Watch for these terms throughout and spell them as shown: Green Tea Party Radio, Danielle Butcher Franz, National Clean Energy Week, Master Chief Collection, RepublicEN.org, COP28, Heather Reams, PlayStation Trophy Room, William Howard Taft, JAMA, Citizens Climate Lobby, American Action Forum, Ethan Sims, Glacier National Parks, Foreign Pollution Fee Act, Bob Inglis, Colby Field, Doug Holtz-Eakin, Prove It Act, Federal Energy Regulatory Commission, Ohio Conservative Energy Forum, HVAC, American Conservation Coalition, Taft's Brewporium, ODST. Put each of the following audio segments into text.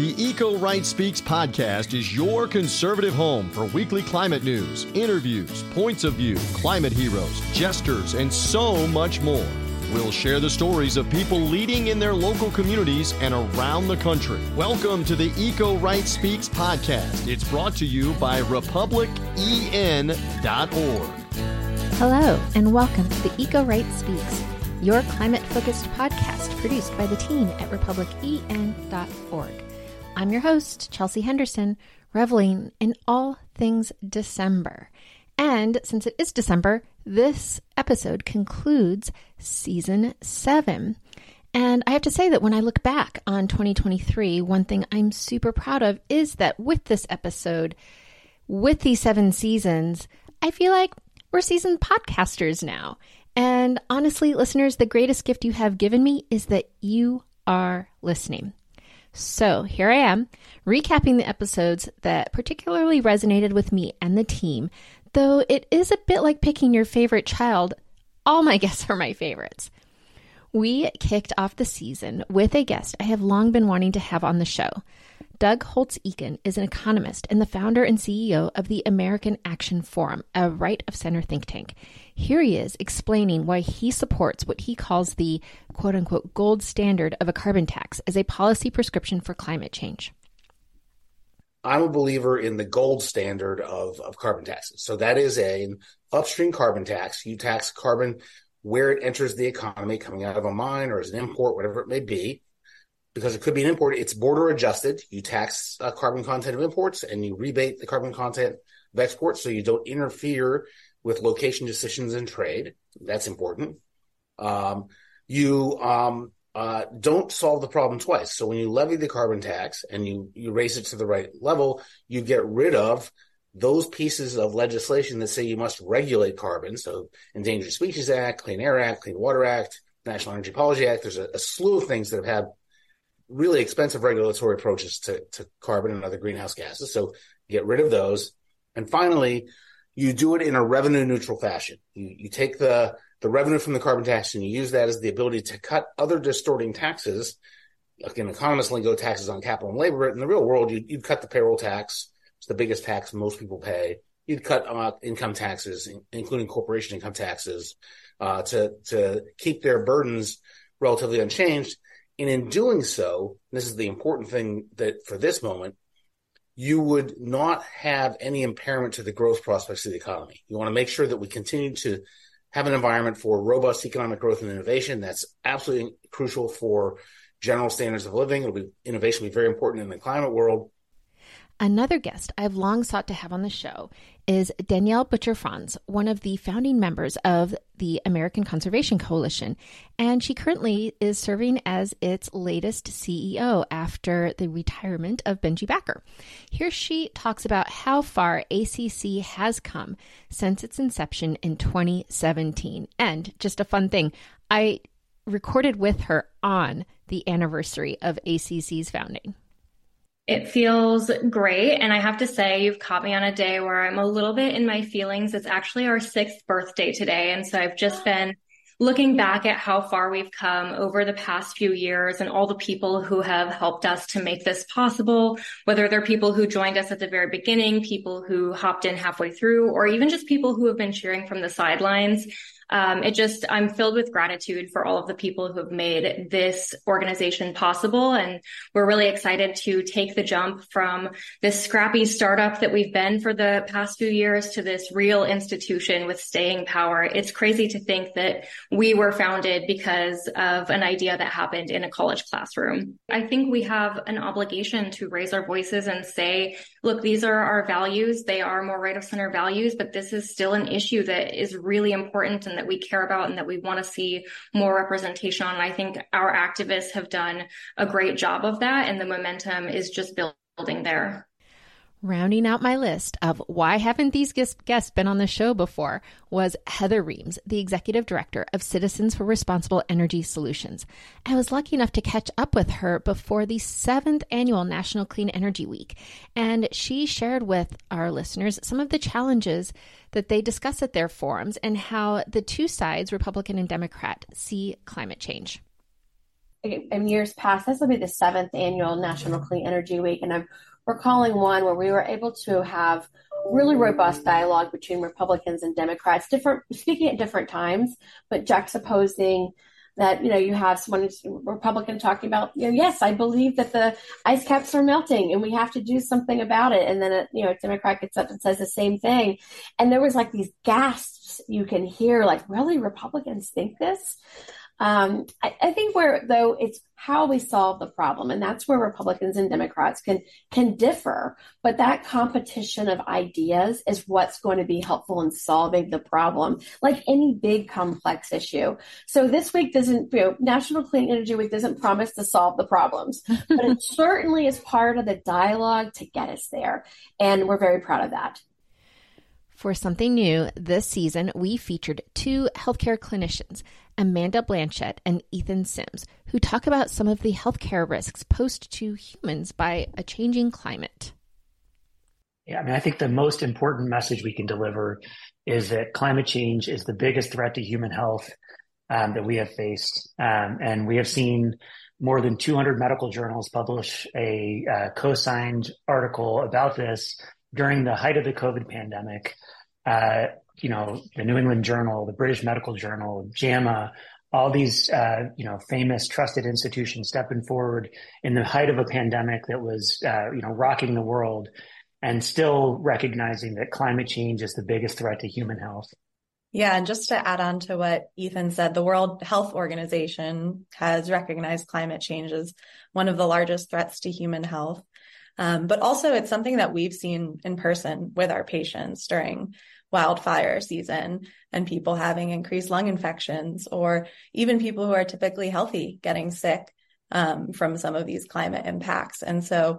The Eco Right Speaks podcast is your conservative home for weekly climate news, interviews, points of view, climate heroes, jesters, and so much more. We'll share the stories of people leading in their local communities and around the country. Welcome to the Eco Right Speaks podcast. It's brought to you by RepublicEN.org. Hello, and welcome to the Eco Right Speaks, your climate-focused podcast produced by the team at RepublicEN.org. I'm your host, Chelsea Henderson, reveling in all things December. And since it is December, this episode concludes Season 7. And I have to say that when I look back on 2023, one thing I'm super proud of is that with this episode, with these 7 seasons, I feel like we're seasoned podcasters now. And honestly, listeners, the greatest gift you have given me is that you are listening. So here I am, recapping the episodes that particularly resonated with me and the team, though it is a bit like picking your favorite child. All my guests are my favorites. We kicked off the season with a guest I have long been wanting to have on the show. Doug Holtz-Eakin is an economist and the founder and CEO of the American Action Forum, a right-of-center think tank. Here he is explaining why he supports what he calls the quote-unquote gold standard of a carbon tax as a policy prescription for climate change. I'm a believer in the gold standard of carbon taxes. So that is an upstream carbon tax. You tax carbon where it enters the economy, coming out of a mine or as an import, whatever it may be. Because it could be an import, it's border adjusted. You tax carbon content of imports and you rebate the carbon content of exports so you don't interfere with location decisions in trade. That's important. You don't solve the problem twice. So when you levy the carbon tax and you raise it to the right level, you get rid of those pieces of legislation that say you must regulate carbon. So Endangered Species Act, Clean Air Act, Clean Water Act, National Energy Policy Act. There's a slew of things that have had really expensive regulatory approaches to carbon and other greenhouse gases. So get rid of those. And finally, you do it in a revenue neutral fashion. You take the revenue from the carbon tax and you use that as the ability to cut other distorting taxes. Like in economist lingo, taxes on capital and labor. In the real world, you'd cut the payroll tax. It's the biggest tax most people pay. You'd cut income taxes, including corporation income taxes, to keep their burdens relatively unchanged. And in doing so, this is the important thing that for this moment, you would not have any impairment to the growth prospects of the economy. You want to make sure that we continue to have an environment for robust economic growth and innovation. That's absolutely crucial for general standards of living. Innovation will be very important in the climate world. Another guest I've long sought to have on the show is Danielle Butcher Franz, one of the founding members of the American Conservation Coalition, and she currently is serving as its latest CEO after the retirement of Benji Backer. Here she talks about how far ACC has come since its inception in 2017. And just a fun thing, I recorded with her on the anniversary of ACC's founding. It feels great. And I have to say, you've caught me on a day where I'm a little bit in my feelings. It's actually our 6th birthday today. And so I've just been looking back at how far we've come over the past few years and all the people who have helped us to make this possible, whether they're people who joined us at the very beginning, people who hopped in halfway through, or even just people who have been cheering from the sidelines. I'm filled with gratitude for all of the people who have made this organization possible. And we're really excited to take the jump from this scrappy startup that we've been for the past few years to this real institution with staying power. It's crazy to think that we were founded because of an idea that happened in a college classroom. I think we have an obligation to raise our voices and say, look, these are our values. They are more right-of-center values, but this is still an issue that is really important and that we care about and that we want to see more representation on. And I think our activists have done a great job of that, and the momentum is just building there. Rounding out my list of why haven't these guests been on the show before was Heather Reams, the executive director of Citizens for Responsible Energy Solutions. I was lucky enough to catch up with her before the 7th annual National Clean Energy Week, and she shared with our listeners some of the challenges that they discuss at their forums and how the two sides, Republican and Democrat, see climate change. in years past, this will be the 7th annual National Clean Energy Week, and I'm recalling one where we were able to have really robust dialogue between Republicans and Democrats, speaking at different times, but juxtaposing that, you have someone, Republican, talking about, yes, I believe that the ice caps are melting and we have to do something about it. And then, a Democrat gets up and says the same thing. And there was like these gasps you can hear, like, really, Republicans think this? I think it's how we solve the problem. And that's where Republicans and Democrats can differ. But that competition of ideas is what's going to be helpful in solving the problem, like any big complex issue. So this week National Clean Energy Week doesn't promise to solve the problems, but it certainly is part of the dialogue to get us there. And we're very proud of that. For something new this season, we featured two healthcare clinicians, Amanda Blanchett and Ethan Sims, who talk about some of the healthcare risks posed to humans by a changing climate. Yeah, I think the most important message we can deliver is that climate change is the biggest threat to human health that we have faced. And we have seen more than 200 medical journals publish a co-signed article about this. During the height of the COVID pandemic, the New England Journal, the British Medical Journal, JAMA, all these, famous trusted institutions stepping forward in the height of a pandemic that was, rocking the world, and still recognizing that climate change is the biggest threat to human health. Yeah. And just to add on to what Ethan said, the World Health Organization has recognized climate change as one of the largest threats to human health. But also it's something that we've seen in person with our patients during wildfire season, and people having increased lung infections, or even people who are typically healthy getting sick from some of these climate impacts. And so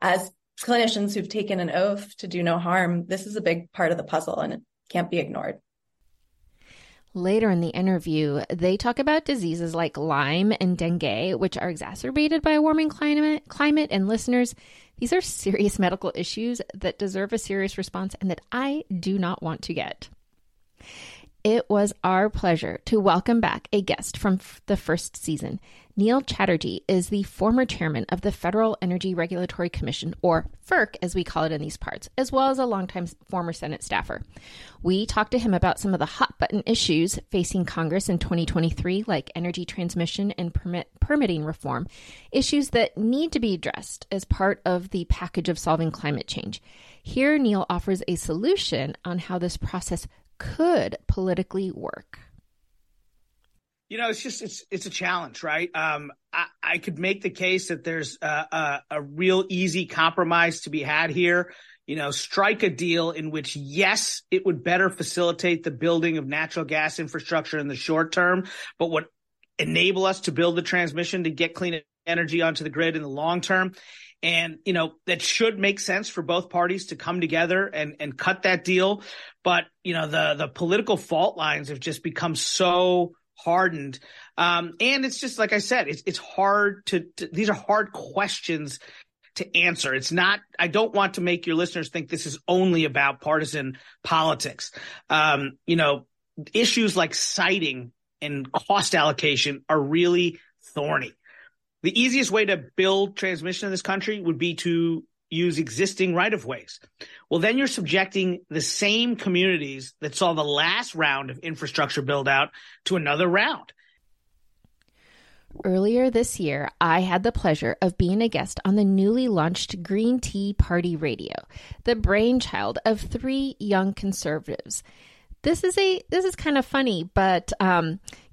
as clinicians who've taken an oath to do no harm, this is a big part of the puzzle and it can't be ignored. Later in the interview, they talk about diseases like Lyme and dengue, which are exacerbated by a warming climate. And listeners, these are serious medical issues that deserve a serious response and that I do not want to get. It was our pleasure to welcome back a guest from the first season. Neil Chatterjee is the former chairman of the Federal Energy Regulatory Commission, or FERC, as we call it in these parts, as well as a longtime former Senate staffer. We talked to him about some of the hot-button issues facing Congress in 2023, like energy transmission and permitting reform, issues that need to be addressed as part of the package of solving climate change. Here, Neil offers a solution on how this process could politically work. It's a challenge, right? I could make the case that there's a real easy compromise to be had here. Strike a deal in which, yes, it would better facilitate the building of natural gas infrastructure in the short term, but would enable us to build the transmission to get clean energy onto the grid in the long term. And, that should make sense for both parties to come together and cut that deal. But, the political fault lines have just become so hardened. And it's just, like I said, it's hard to these are hard questions to answer. I don't want to make your listeners think this is only about partisan politics. Issues like siting and cost allocation are really thorny. The easiest way to build transmission in this country would be to use existing right-of-ways. Well, then you're subjecting the same communities that saw the last round of infrastructure build-out to another round. Earlier this year, I had the pleasure of being a guest on the newly launched Green Tea Party Radio, the brainchild of three young conservatives. This is kind of funny, but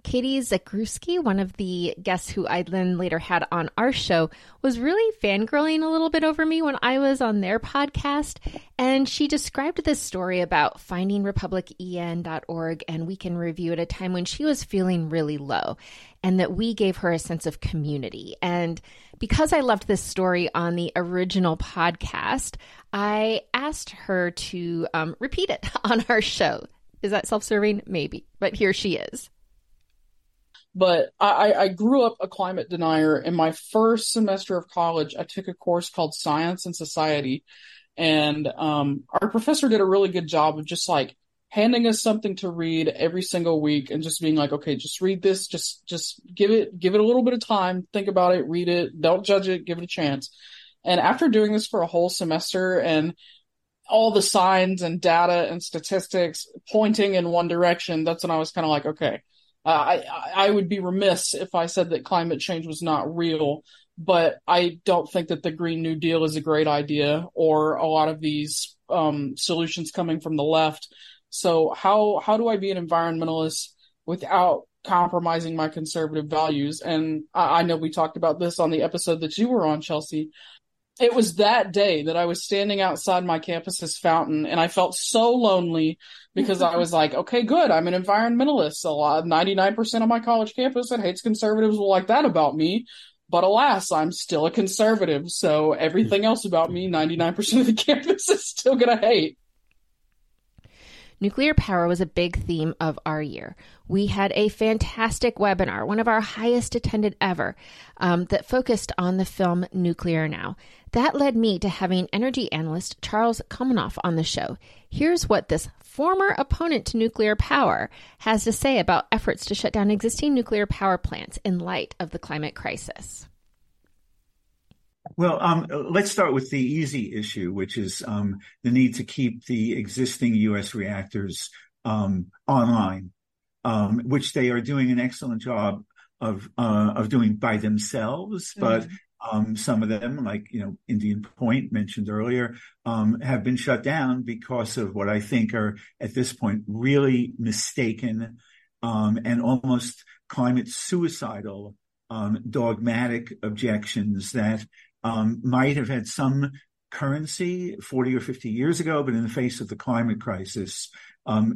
Katie Zagruski, one of the guests who I then later had on our show, was really fangirling a little bit over me when I was on their podcast, and she described this story about finding RepublicEN.org and Weekend Review at a time when she was feeling really low, and that we gave her a sense of community. And because I loved this story on the original podcast, I asked her to repeat it on our show. Is that self-serving? Maybe. But here she is. But I grew up a climate denier. In my first semester of college, I took a course called Science and Society. And our professor did a really good job of just like handing us something to read every single week and just being like, okay, just read this, just give it a little bit of time, think about it, read it, don't judge it, give it a chance. And after doing this for a whole semester and all the signs and data and statistics pointing in one direction, that's when I was kind of like, okay, I would be remiss if I said that climate change was not real, but I don't think that the Green New Deal is a great idea or a lot of these solutions coming from the left. So how do I be an environmentalist without compromising my conservative values? And I know we talked about this on the episode that you were on, Chelsea. It was that day that I was standing outside my campus's fountain, and I felt so lonely because I was like, okay, good, I'm an environmentalist. A lot, 99% of my college campus that hates conservatives will like that about me. But alas, I'm still a conservative, so everything else about me, 99% of the campus is still going to hate. Nuclear power was a big theme of our year. We had a fantastic webinar, one of our highest attended ever, that focused on the film Nuclear Now. That led me to having energy analyst Charles Komenoff on the show. Here's what this former opponent to nuclear power has to say about efforts to shut down existing nuclear power plants in light of the climate crisis. Well, let's start with the easy issue, which is the need to keep the existing U.S. reactors online, which they are doing an excellent job of doing by themselves. Mm-hmm. But some of them, like Indian Point mentioned earlier, have been shut down because of what I think are at this point really mistaken and almost climate suicidal dogmatic objections that might have had some currency 40 or 50 years ago, but in the face of the climate crisis,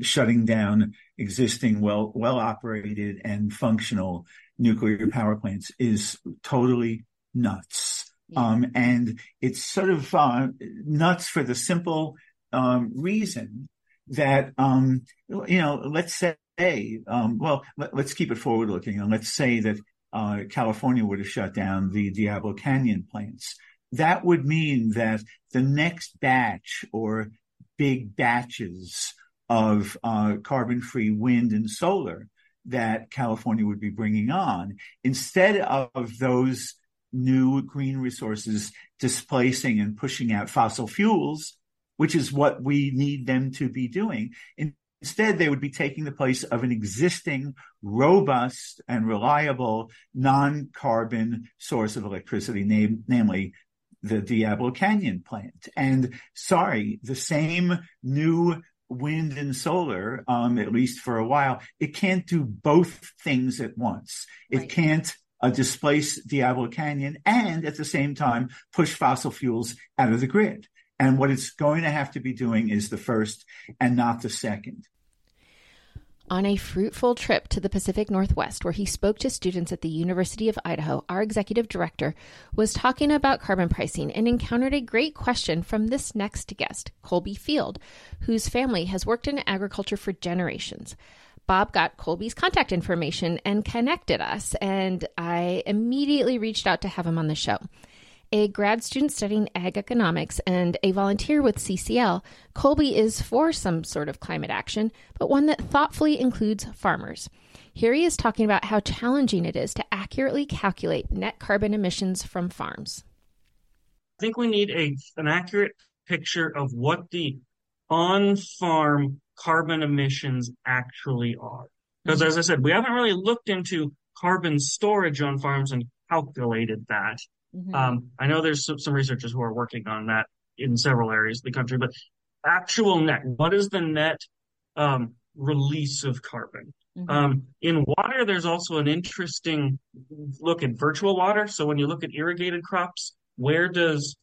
shutting down existing well-operated and functional nuclear power plants is totally nuts. Yeah. And it's sort of nuts for the simple reason that, let's say, let's keep it forward-looking, and let's say that California would have shut down the Diablo Canyon plants. That would mean that the next batch or big batches of carbon-free wind and solar that California would be bringing on, instead of those new green resources displacing and pushing out fossil fuels, which is what we need them to be doing, instead, they would be taking the place of an existing, robust and reliable non-carbon source of electricity, namely the Diablo Canyon plant. And the same new wind and solar, at least for a while, it can't do both things at once. Right. It can't displace Diablo Canyon and at the same time push fossil fuels out of the grid. And what it's going to have to be doing is the first and not the second. On a fruitful trip to the Pacific Northwest, where he spoke to students at the University of Idaho, our executive director was talking about carbon pricing and encountered a great question from this next guest, Colby Field, whose family has worked in agriculture for generations. Bob got Colby's contact information and connected us, and I immediately reached out to have him on the show. A grad student studying ag economics and a volunteer with CCL, Colby is for some sort of climate action, but one that thoughtfully includes farmers. Here he is talking about how challenging it is to accurately calculate net carbon emissions from farms. I think we need an accurate picture of what the on-farm carbon emissions actually are. Because as I said, we haven't really looked into carbon storage on farms and calculated that. Mm-hmm. I know there's some researchers who are working on that in several areas of the country, but actual net, what is the net release of carbon? Mm-hmm. In water, there's also an interesting look at virtual water. So when you look at irrigated crops, where does,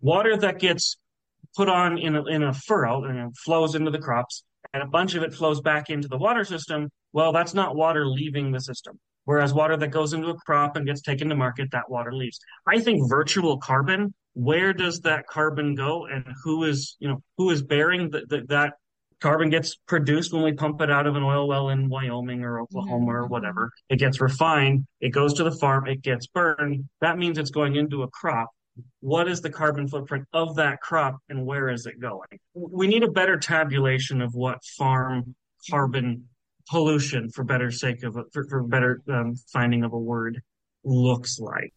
water that gets put on in a furrow and it flows into the crops and a bunch of it flows back into the water system. Well, that's not water leaving the system. Whereas water that goes into a crop and gets taken to market, that water leaves. I think virtual carbon, where does that carbon go and who is bearing that carbon gets produced when we pump it out of an oil well in Wyoming or Oklahoma or whatever. It gets refined. It goes to the farm. It gets burned. That means it's going into a crop. what is the carbon footprint of that crop and where is it going? We need a better tabulation of what farm carbon pollution, for better sake of, for better finding of a word, looks like.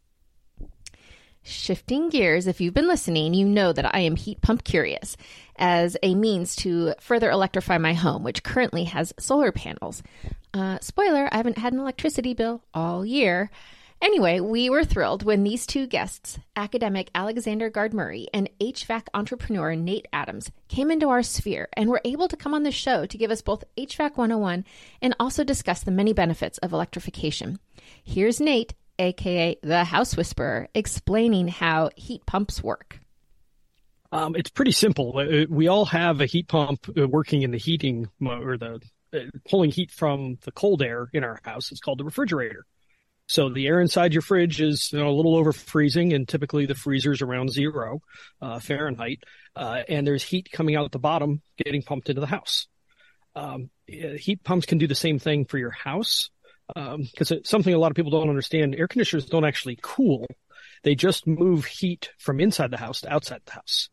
Shifting gears, if you've been listening, you know that I am heat pump curious as a means to further electrify my home, which currently has solar panels. Spoiler, I haven't had an electricity bill all year. Anyway, we were thrilled when these two guests, academic Alexander Gard-Murray and HVAC entrepreneur Nate Adams, came into our sphere and were able to come on the show to give us both HVAC 101 and also discuss the many benefits of electrification. Here's Nate, aka the House Whisperer, explaining how heat pumps work. It's pretty simple. We all have a heat pump working in the heating or the pulling heat from the cold air in our house. It's called the refrigerator. So the air inside your fridge is, you know, a little over freezing, and typically the freezer's around zero Fahrenheit, and there's heat coming out at the bottom getting pumped into the house. Heat pumps can do the same thing for your house, because it's something a lot of people don't understand. Air conditioners don't actually cool. They just move heat from inside the house to outside the house.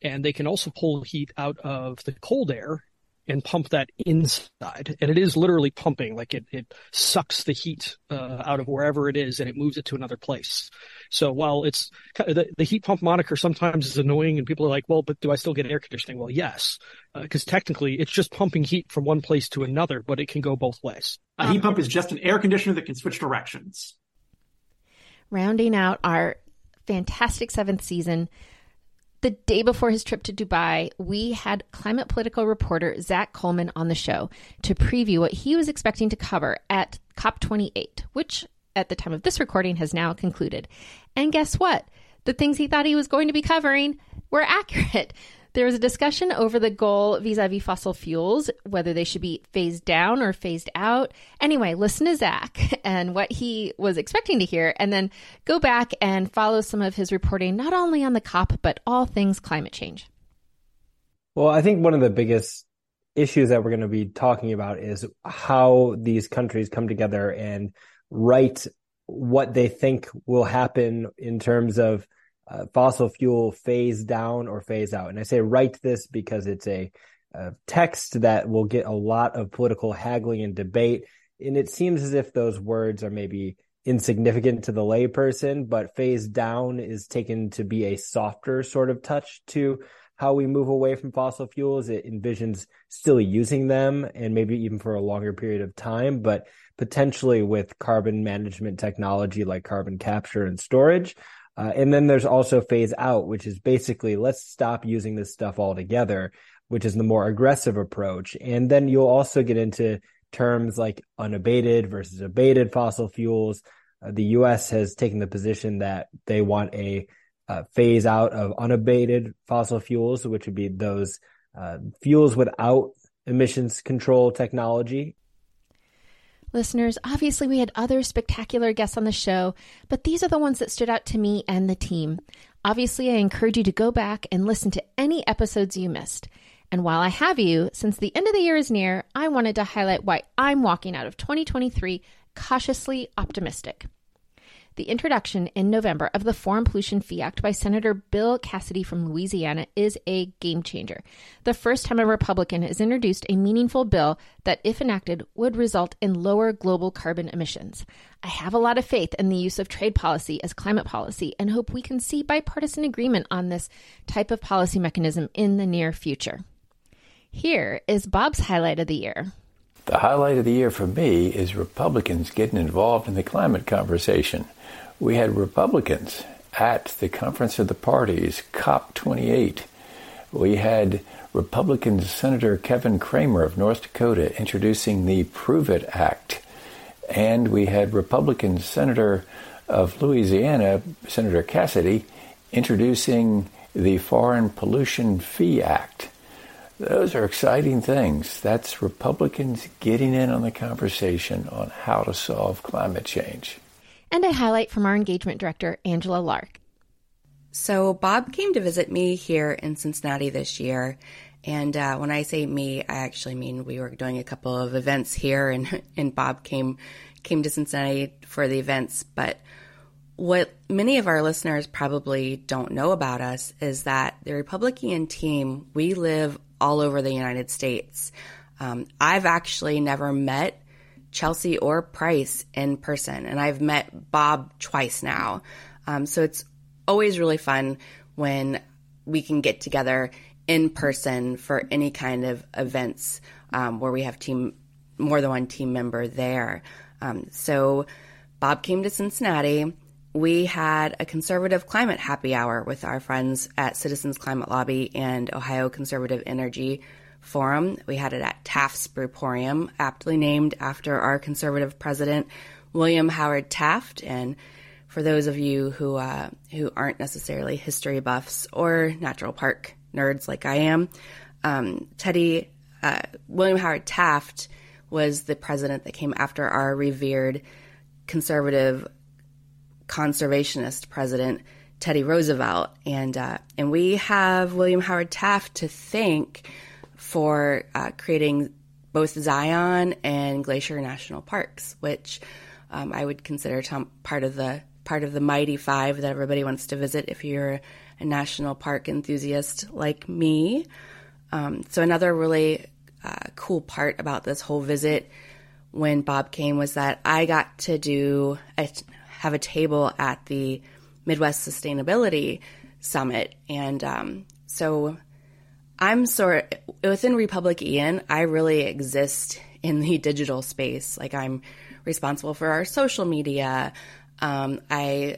And they can also pull heat out of the cold air and pump that inside. And it is literally pumping, like it sucks the heat out of wherever it is and it moves it to another place. So while it's the heat pump moniker sometimes is annoying and people are like, well, but do I still get air conditioning? Well, yes, because technically it's just pumping heat from one place to another, but it can go both ways. A heat pump is just an air conditioner that can switch directions. Rounding out our fantastic seventh season, the day before his trip to Dubai, we had climate political reporter Zach Coleman on the show to preview what he was expecting to cover at COP28, which at the time of this recording has now concluded. And guess what? The things he thought he was going to be covering were accurate. There was a discussion over the goal vis-a-vis fossil fuels, whether they should be phased down or phased out. Anyway, listen to Zach and what he was expecting to hear, and then go back and follow some of his reporting, not only on the COP, but all things climate change. Well, I think one of the biggest issues that we're going to be talking about is how these countries come together and write what they think will happen in terms of fossil fuel phase down or phase out. And I say write this because it's a text that will get a lot of political haggling and debate. And it seems as if those words are maybe insignificant to the layperson, but phase down is taken to be a softer sort of touch to how we move away from fossil fuels. It envisions still using them and maybe even for a longer period of time, but potentially with carbon management technology like carbon capture and storage. And then there's also phase out, which is basically let's stop using this stuff altogether, which is the more aggressive approach. And then you'll also get into terms like unabated versus abated fossil fuels. The U.S. has taken the position that they want a phase out of unabated fossil fuels, which would be those fuels without emissions control technology. Listeners, obviously we had other spectacular guests on the show, but these are the ones that stood out to me and the team. Obviously, I encourage you to go back and listen to any episodes you missed. And while I have you, since the end of the year is near, I wanted to highlight why I'm walking out of 2023 cautiously optimistic. The introduction in November of the Foreign Pollution Fee Act by Senator Bill Cassidy from Louisiana is a game changer. The first time a Republican has introduced a meaningful bill that, if enacted, would result in lower global carbon emissions. I have a lot of faith in the use of trade policy as climate policy and hope we can see bipartisan agreement on this type of policy mechanism in the near future. Here is Bob's highlight of the year. The highlight of the year for me is Republicans getting involved in the climate conversation. We had Republicans at the Conference of the Parties, COP28. We had Republican Senator Kevin Cramer of North Dakota introducing the Prove It Act. And we had Republican Senator of Louisiana, Senator Cassidy, introducing the Foreign Pollution Fee Act. Those are exciting things. That's Republicans getting in on the conversation on how to solve climate change. And a highlight from our engagement director, Angela Lark. So Bob came to visit me here in Cincinnati this year. And when I say me, I actually mean we were doing a couple of events here, and Bob came to Cincinnati for the events. But What many of our listeners probably don't know about us is that the Republican team, we live all over the United States. I've actually never met Chelsea or Price in person, and I've met Bob twice now. So it's always really fun when we can get together in person for any kind of events where we have more than one team member there. So Bob came to Cincinnati. We had a conservative climate happy hour with our friends at Citizens Climate Lobby and Ohio Conservative Energy Forum. We had it at Taft's Brewporium, aptly named after our conservative president, William Howard Taft. And for those of you who aren't necessarily history buffs or natural park nerds like I am, William Howard Taft was the president that came after our revered conservative conservationist president, Teddy Roosevelt. And we have William Howard Taft to thank for creating both Zion and Glacier National Parks, which I would consider part of the mighty five that everybody wants to visit if you're a national park enthusiast like me. So another really cool part about this whole visit when Bob came was that I got to have a table at the Midwest Sustainability Summit. And so I'm within RepublicEN, I really exist in the digital space. Like, I'm responsible for our social media. I'm the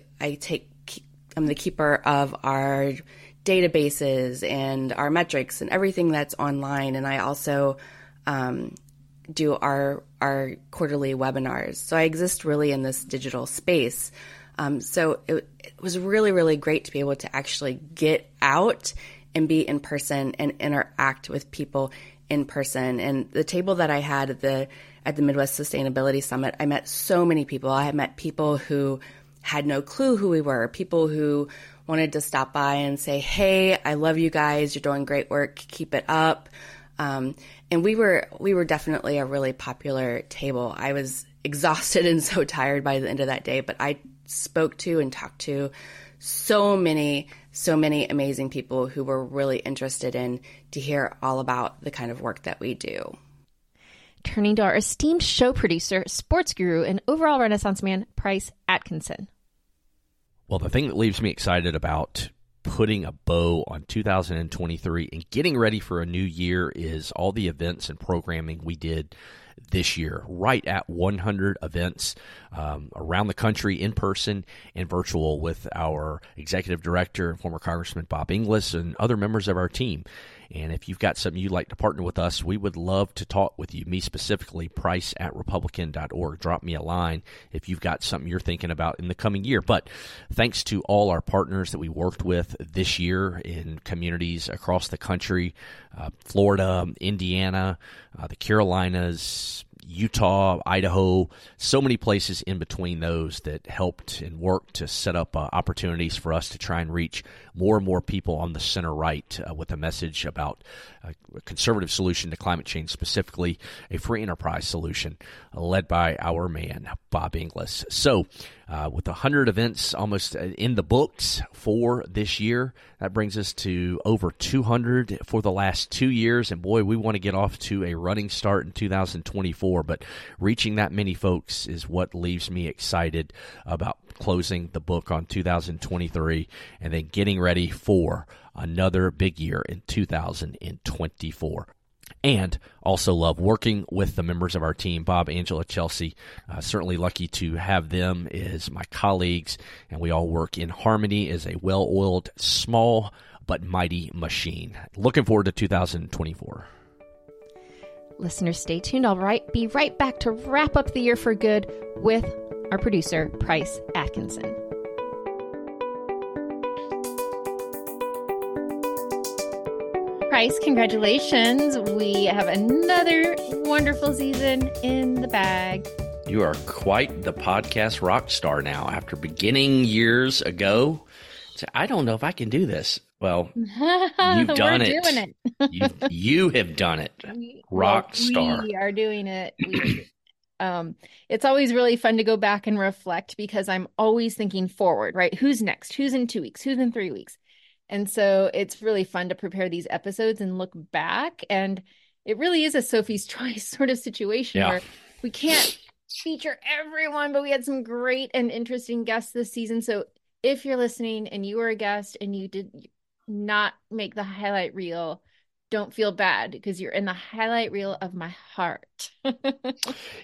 keeper of our databases and our metrics and everything that's online. And I also do our quarterly webinars. So I exist really in this digital space. So it was really, really great to be able to actually get out and be in person and interact with people in person. And the table that I had at the Midwest Sustainability Summit, I met so many people. I had met people who had no clue who we were, people who wanted to stop by and say, "Hey, I love you guys. You're doing great work. Keep it up." And we were definitely a really popular table. I was exhausted and so tired by the end of that day, but I spoke to and talked to so many amazing people who were really interested to hear all about the kind of work that we do. Turning to our esteemed show producer, sports guru, and overall Renaissance man, Price Atkinson. Well, the thing that leaves me excited about putting a bow on 2023 and getting ready for a new year is all the events and programming we did this year, right at 100 events around the country, in person and virtual, with our executive director and former Congressman Bob Inglis and other members of our team. And if you've got something you'd like to partner with us, we would love to talk with you, me specifically, price@republican.org. Drop me a line if you've got something you're thinking about in the coming year. But thanks to all our partners that we worked with this year in communities across the country, Florida, Indiana, the Carolinas, Utah, Idaho, so many places in between those that helped and worked to set up opportunities for us to try and reach more and more people on the center right with a message about a conservative solution to climate change, specifically a free enterprise solution led by our man, Bob Inglis. So with 100 events almost in the books for this year, that brings us to over 200 for the last 2 years. And boy, we want to get off to a running start in 2024. But reaching that many folks is what leaves me excited about closing the book on 2023 and then getting ready for another big year in 2024. And also love working with the members of our team, Bob, Angela, Chelsea. Certainly lucky to have them as my colleagues, and we all work in harmony as a well-oiled, small but mighty machine. Looking forward to 2024. Listeners, stay tuned. I'll be right back to wrap up the year for good with our producer, Price Atkinson. Price, congratulations. We have another wonderful season in the bag. You are quite the podcast rock star now. After beginning years ago, I don't know if I can do this. Well, you've done it. We're doing it. You have done it. Rock star. We are doing it. It's always really fun to go back and reflect because I'm always thinking forward, right? Who's next? Who's in 2 weeks? Who's in 3 weeks? And so it's really fun to prepare these episodes and look back. And it really is a Sophie's Choice sort of situation where we can't feature everyone, but we had some great and interesting guests this season. So if you're listening and you were a guest and you did not make the highlight reel, don't feel bad because you're in the highlight reel of my heart.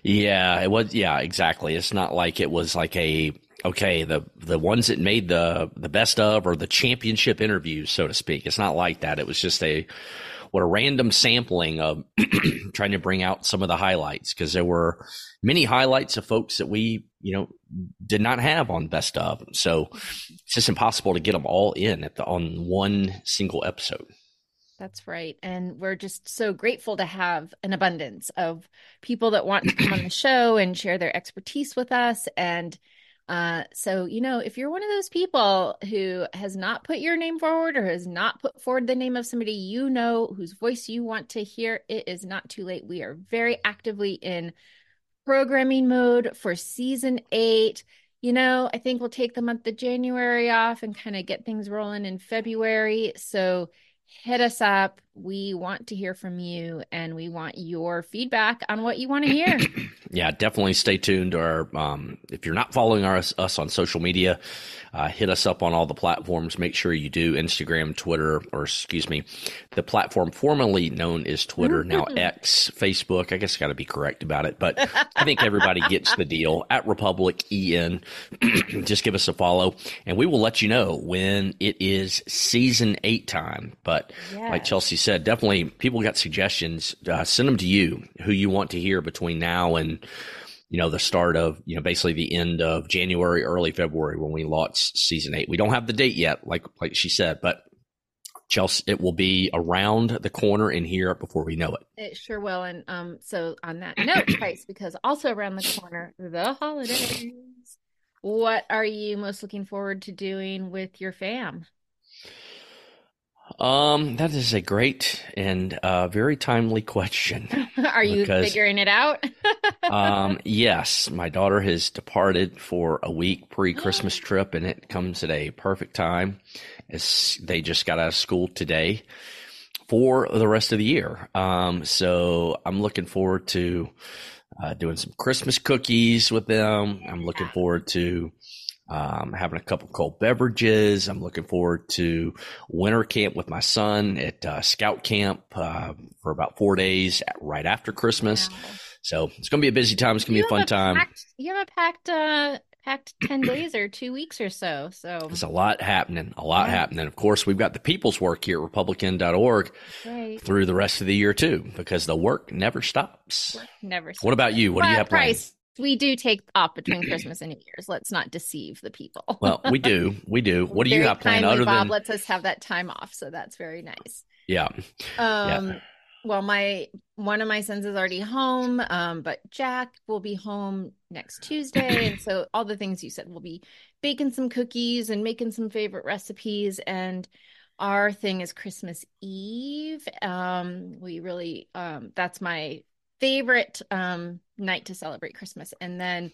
Yeah, exactly. It's not like it was like a, okay, the ones that made the best of or the championship interviews, so to speak. It's not like that. It was just a random sampling of trying to bring out some of the highlights, because there were many highlights of folks that we, did not have on best of. So it's just impossible to get them all in on one single episode. That's right. And we're just so grateful to have an abundance of people that want to come on the show and share their expertise with us. And so, if you're one of those people who has not put your name forward or has not put forward the name of somebody whose voice you want to hear, it is not too late. We are very actively in programming mode for season 8. I think we'll take the month of January off and kind of get things rolling in February. So hit us up. We want to hear from you, and we want your feedback on what you want to hear. Yeah, definitely stay tuned. Or if you're not following us on social media, hit us up on all the platforms. Make sure you do Instagram, Twitter, the platform formerly known as Twitter, now X, Facebook. I guess I got to be correct about it, but I think everybody gets the deal. At RepublicEN, just give us a follow, and we will let you know when it is season 8 time. But like Chelsea said, definitely, people got suggestions. Send them to you, who you want to hear between now and, the start of, basically the end of January, early February, when we launch season 8. We don't have the date yet, like she said, but Chelsea, it will be around the corner in here before we know it. It sure will. And so on that note, Price, because also around the corner, the holidays. What are you most looking forward to doing with your fam? That is a great and very timely question. Are you figuring it out? Yes, my daughter has departed for a week pre-Christmas trip, and it comes at a perfect time. They just got out of school today for the rest of the year. So I'm looking forward to doing some Christmas cookies with them. I'm looking forward to having a couple cold beverages. I'm looking forward to winter camp with my son at Scout Camp for about 4 days right after Christmas. Wow. So it's going to be a busy time. It's going to be a fun time. You have a packed 10 days or 2 weeks or so. So there's a lot happening, Of course, we've got the people's work here at RepublicEN.org through the rest of the year too, because the work never stops. What about you? What do you have planned? We do take off between Christmas and New Year's. Let's not deceive the people. Well, we do. What do you have planned? Bob lets us have that time off, so that's very nice. Yeah. Well, one of my sons is already home, but Jack will be home next Tuesday, and so all the things you said, we'll be baking some cookies and making some favorite recipes. And our thing is Christmas Eve. We really that's my favorite night to celebrate Christmas. And then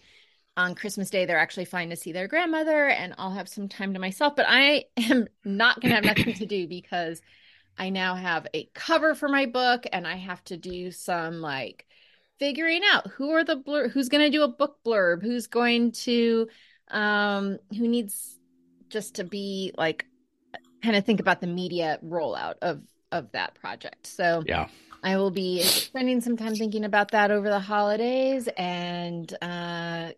on Christmas Day, they're actually flying to see their grandmother, and I'll have some time to myself. But I am not going to have nothing to do, because I now have a cover for my book, and I have to do some figuring out who's going to do a book blurb, who's going to who needs just to be kind of think about the media rollout of that project. So yeah, I will be spending some time thinking about that over the holidays, and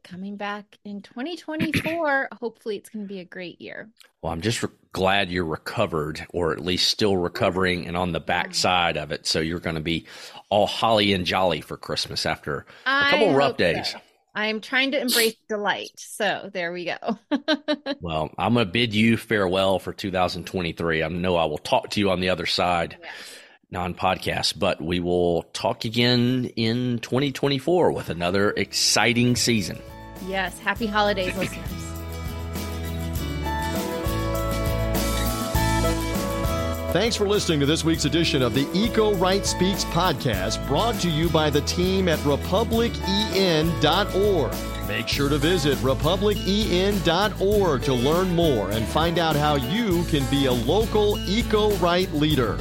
coming back in 2024. Hopefully it's going to be a great year. Well, I'm just glad you're recovered, or at least still recovering and on the backside of it. So you're going to be all holly and jolly for Christmas after a couple rough days. So I'm trying to embrace delight. So there we go. Well, I'm going to bid you farewell for 2023. I know I will talk to you on the other side. Yes. Non-podcast, but we will talk again in 2024 with another exciting season. Yes. Happy holidays, listeners. Thanks for listening to this week's edition of the Eco Right Speaks podcast, brought to you by the team at RepublicEN.org. Make sure to visit RepublicEN.org to learn more and find out how you can be a local Eco Right leader.